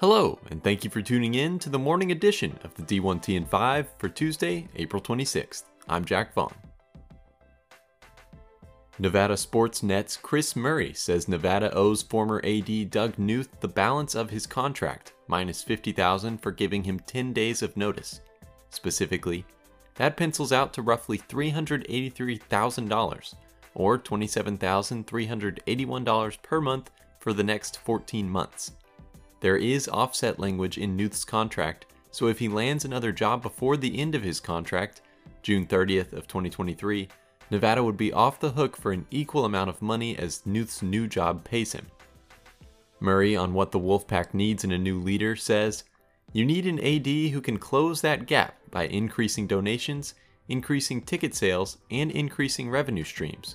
Hello, and thank you for tuning in to the morning edition of the D1TN5 for Tuesday, April 26th. I'm Jack Vaughn. Nevada Sports Net's Chris Murray says Nevada owes former AD Doug Newth the balance of his contract, minus $50,000 for giving him 10 days of notice. Specifically, that pencils out to roughly $383,000, or $27,381 per month for the next 14 months. There is offset language in Newth's contract, so if he lands another job before the end of his contract, June 30th of 2023, Nevada would be off the hook for an equal amount of money as Newth's new job pays him. Murray, on what the Wolfpack needs in a new leader, says, "You need an AD who can close that gap by increasing donations, increasing ticket sales, and increasing revenue streams.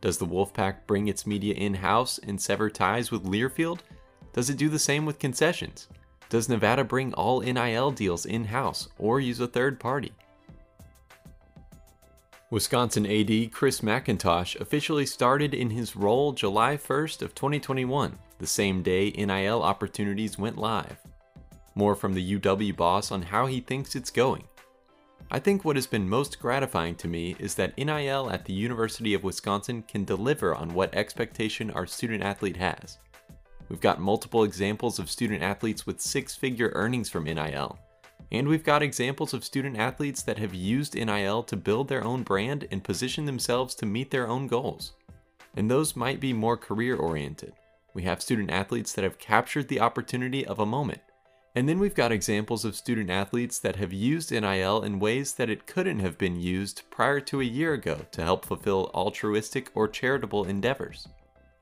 Does the Wolfpack bring its media in-house and sever ties with Learfield? Does it do the same with concessions? Does Nevada bring all NIL deals in-house or use a third party?" Wisconsin AD Chris McIntosh officially started in his role July 1st of 2021, the same day NIL opportunities went live. More from the UW boss on how he thinks it's going. "I think what has been most gratifying to me is that NIL at the University of Wisconsin can deliver on what expectation our student-athlete has. We've got multiple examples of student-athletes with six-figure earnings from NIL, and we've got examples of student-athletes that have used NIL to build their own brand and position themselves to meet their own goals. And those might be more career-oriented. We have student-athletes that have captured the opportunity of a moment, and then we've got examples of student-athletes that have used NIL in ways that it couldn't have been used prior to a year ago to help fulfill altruistic or charitable endeavors.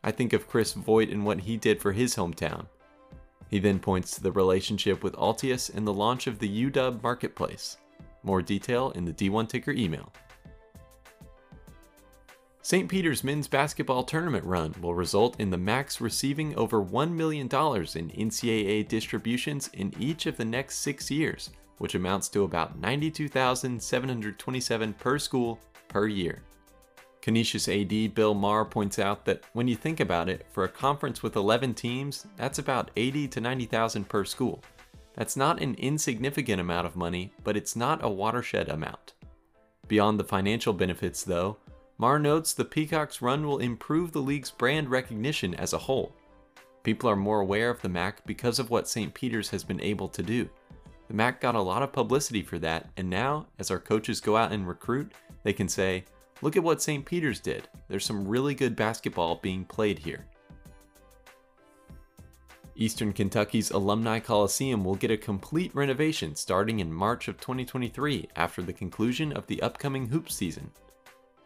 I think of Chris Voigt and what he did for his hometown." He then points to the relationship with Altius and the launch of the UW Marketplace. More detail in the D1 ticker email. St. Peter's men's basketball tournament run will result in the MACs receiving over $1 million in NCAA distributions in each of the next 6 years, which amounts to about $92,727 per school per year. Canisius AD Bill Maher points out that when you think about it, for a conference with 11 teams, that's about $80,000 to $90,000 per school. That's not an insignificant amount of money, but it's not a watershed amount. Beyond the financial benefits, though, Maher notes the Peacocks' run will improve the league's brand recognition as a whole. "People are more aware of the MAC because of what St. Peter's has been able to do. The MAC got a lot of publicity for that, and now, as our coaches go out and recruit, they can say, 'Look at what St. Peter's did. There's some really good basketball being played here.'" Eastern Kentucky's Alumni Coliseum will get a complete renovation starting in March of 2023 after the conclusion of the upcoming hoop season.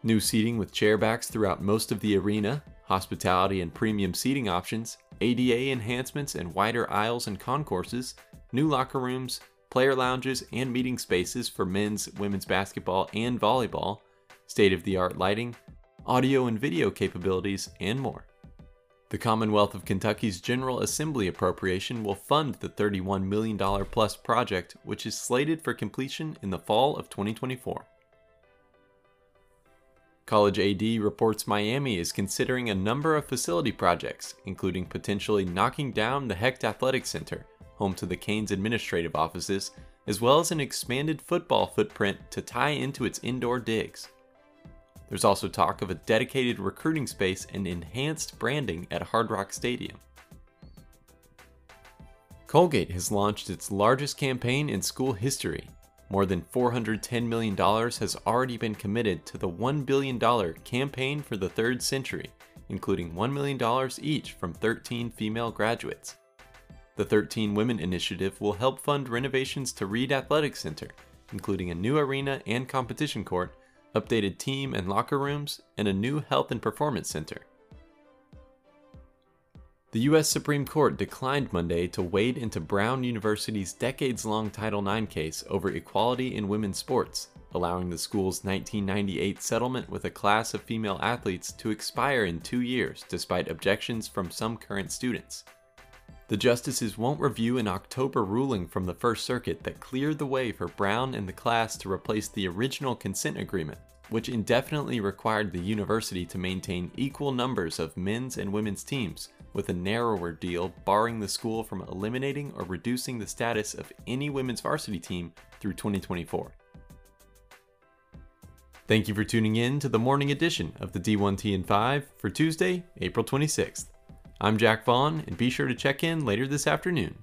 New seating with chairbacks throughout most of the arena, hospitality and premium seating options, ADA enhancements and wider aisles and concourses, new locker rooms, player lounges and meeting spaces for men's, women's basketball and volleyball, state-of-the-art lighting, audio and video capabilities, and more. The Commonwealth of Kentucky's General Assembly appropriation will fund the $31 million plus project, which is slated for completion in the fall of 2024. College AD reports Miami is considering a number of facility projects, including potentially knocking down the Hecht Athletic Center, home to the Canes' administrative offices, as well as an expanded football footprint to tie into its indoor digs. There's also talk of a dedicated recruiting space and enhanced branding at Hard Rock Stadium. Colgate has launched its largest campaign in school history. More than $410 million has already been committed to the $1 billion Campaign for the Third Century, including $1 million each from 13 female graduates. The 13 Women Initiative will help fund renovations to Reed Athletic Center, including a new arena and competition court, updated team and locker rooms, and a new health and performance center. The U.S. Supreme Court declined Monday to wade into Brown University's decades-long Title IX case over equality in women's sports, allowing the school's 1998 settlement with a class of female athletes to expire in 2 years, despite objections from some current students. The justices won't review an October ruling from the First Circuit that cleared the way for Brown and the class to replace the original consent agreement, which indefinitely required the university to maintain equal numbers of men's and women's teams with a narrower deal barring the school from eliminating or reducing the status of any women's varsity team through 2024. Thank you for tuning in to the morning edition of the D1TN5 for Tuesday, April 26th. I'm Jack Vaughn, and be sure to check in later this afternoon.